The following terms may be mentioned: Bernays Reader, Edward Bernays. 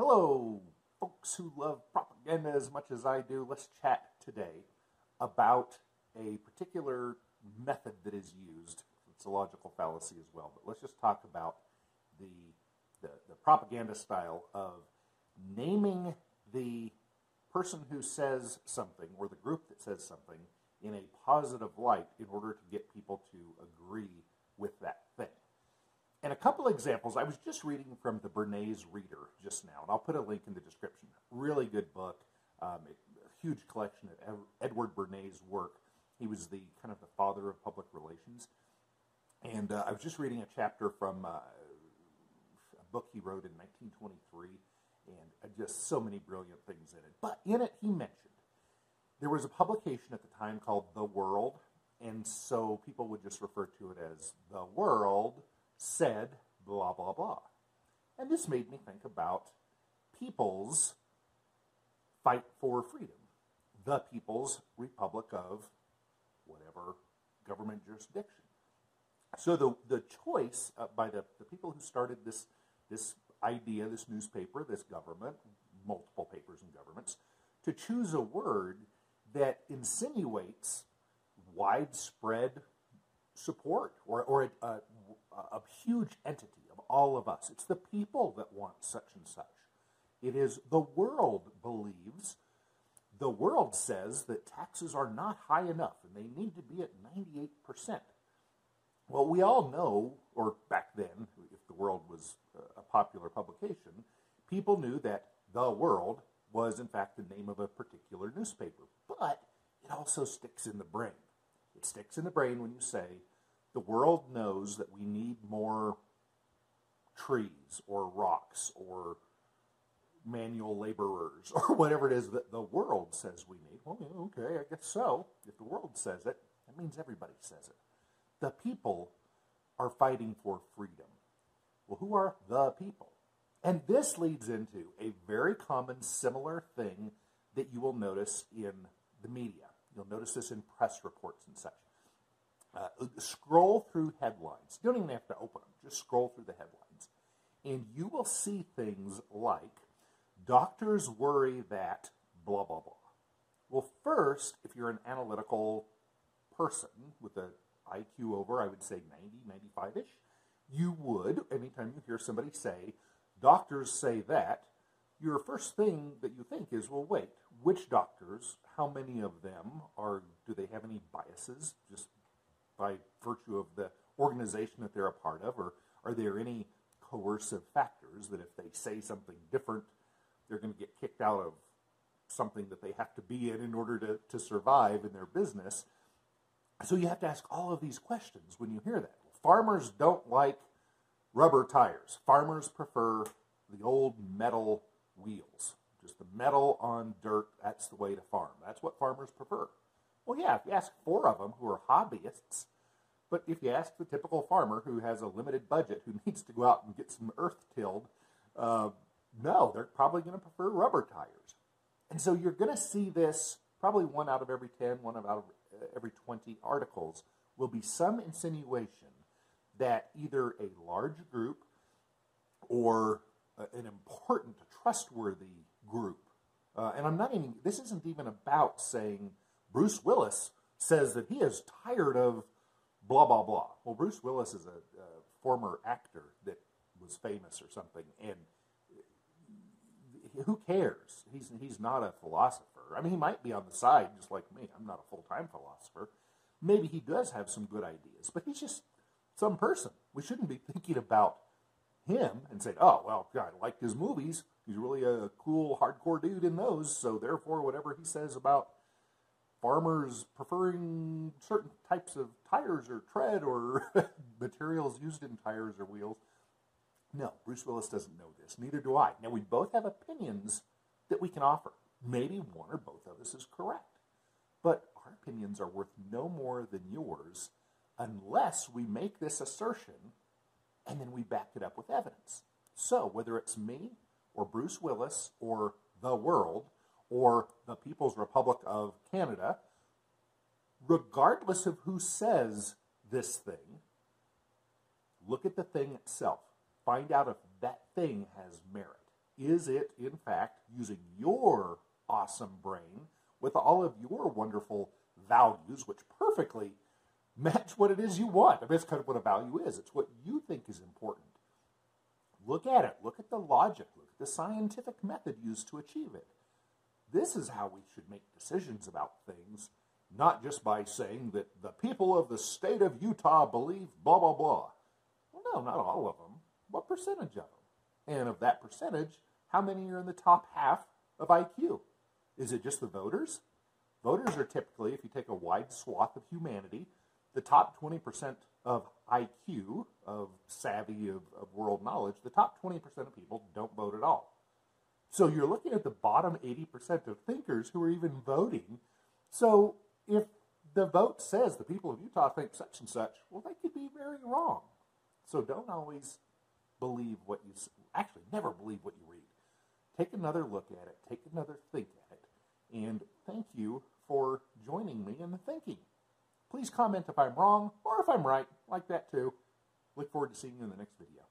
Hello, folks who love propaganda as much as I do. Let's chat today about a particular method that is used. It's a logical fallacy as well, but let's just talk about the propaganda style of naming the person who says something or the group that says something in a positive light in order to get people to agree with that thing. And a couple examples, I was just reading from the Bernays Reader just now, and I'll put a link in the description. Really good book, a huge collection of Edward Bernays' work. He was the kind of the father of public relations. And I was just reading a chapter from a book he wrote in 1923, and just so many brilliant things in it. But in it, he mentioned there was a publication at the time called The World, and so people would just refer to it as The World said blah, blah, blah. And this made me think about People's Fight for Freedom, the People's Republic of whatever government jurisdiction. So the choice by the people who started this idea, this newspaper, this government, multiple papers and governments, to choose a word that insinuates widespread support or a huge entity of all of us. It's the people that want such and such. It is the world believes, the world says that taxes are not high enough and they need to be at 98%. Well, we all know, or back then, if The World was a popular publication, people knew that The World was, in fact, the name of a particular newspaper. But it also sticks in the brain. It sticks in the brain when you say, the world knows that we need more trees or rocks or manual laborers or whatever it is that the world says we need. Well, okay, I guess so. If the world says it, that means everybody says it. The people are fighting for freedom. Well, who are the people? And this leads into a very common, similar thing that you will notice in the media. You'll notice this in press reports and such. Scroll through headlines. You don't even have to open them. Just scroll through the headlines. And you will see things like, doctors worry that blah, blah, blah. Well, first, if you're an analytical person with an IQ over, I would say 90, 95-ish, you would, anytime you hear somebody say, doctors say that, your first thing that you think is, well, wait, which doctors, how many of them are, do they have any biases just by virtue of the organization that they're a part of, or are there any coercive factors that if they say something different, they're going to get kicked out of something that they have to be in order to survive in their business? So you have to ask all of these questions when you hear that. Farmers don't like rubber tires. Farmers prefer the old metal wheels, just the metal on dirt. That's the way to farm. That's what farmers prefer. Well, yeah, if you ask four of them who are hobbyists, but if you ask the typical farmer who has a limited budget, who needs to go out and get some earth tilled, no, they're probably going to prefer rubber tires. And so you're going to see this, probably 1 out of every 10, 1 out of every 20 articles will be some insinuation that either a large group or an important, trustworthy group. And I'm not even, this isn't even about saying Bruce Willis says that he is tired of blah, blah, blah. Well, Bruce Willis is a former actor that was famous or something, and who cares? He's not a philosopher. I mean, he might be on the side, just like me. I'm not a full-time philosopher. Maybe he does have some good ideas, but he's just some person. We shouldn't be thinking about him and saying, oh, well, God, I like his movies. He's really a cool, hardcore dude in those, so therefore whatever he says about farmers preferring certain types of tires or tread or materials used in tires or wheels. No, Bruce Willis doesn't know this. Neither do I. Now, we both have opinions that we can offer. Maybe one or both of us is correct. But our opinions are worth no more than yours unless we make this assertion and then we back it up with evidence. So, whether it's me or Bruce Willis or The World or the People's Republic of Canada, regardless of who says this thing, look at the thing itself. Find out if that thing has merit. Is it, in fact, using your awesome brain with all of your wonderful values, which perfectly match what it is you want? I mean, that's kind of what a value is. It's what you think is important. Look at it. Look at the logic. Look at the scientific method used to achieve it. This is how we should make decisions about things, not just by saying that the people of the state of Utah believe blah, blah, blah. Well, no, not all of them. What percentage of them? And of that percentage, how many are in the top half of IQ? Is it just the voters? Voters are typically, if you take a wide swath of humanity, the top 20% of IQ, of savvy, of world knowledge, the top 20% of people don't vote at all. So you're looking at the bottom 80% of thinkers who are even voting. So if the vote says the people of Utah think such and such, well, they could be very wrong. So don't always believe what you say. Actually, never believe what you read. Take another look at it. Take another think at it. And thank you for joining me in the thinking. Please comment if I'm wrong or if I'm right. Like that too. Look forward to seeing you in the next video.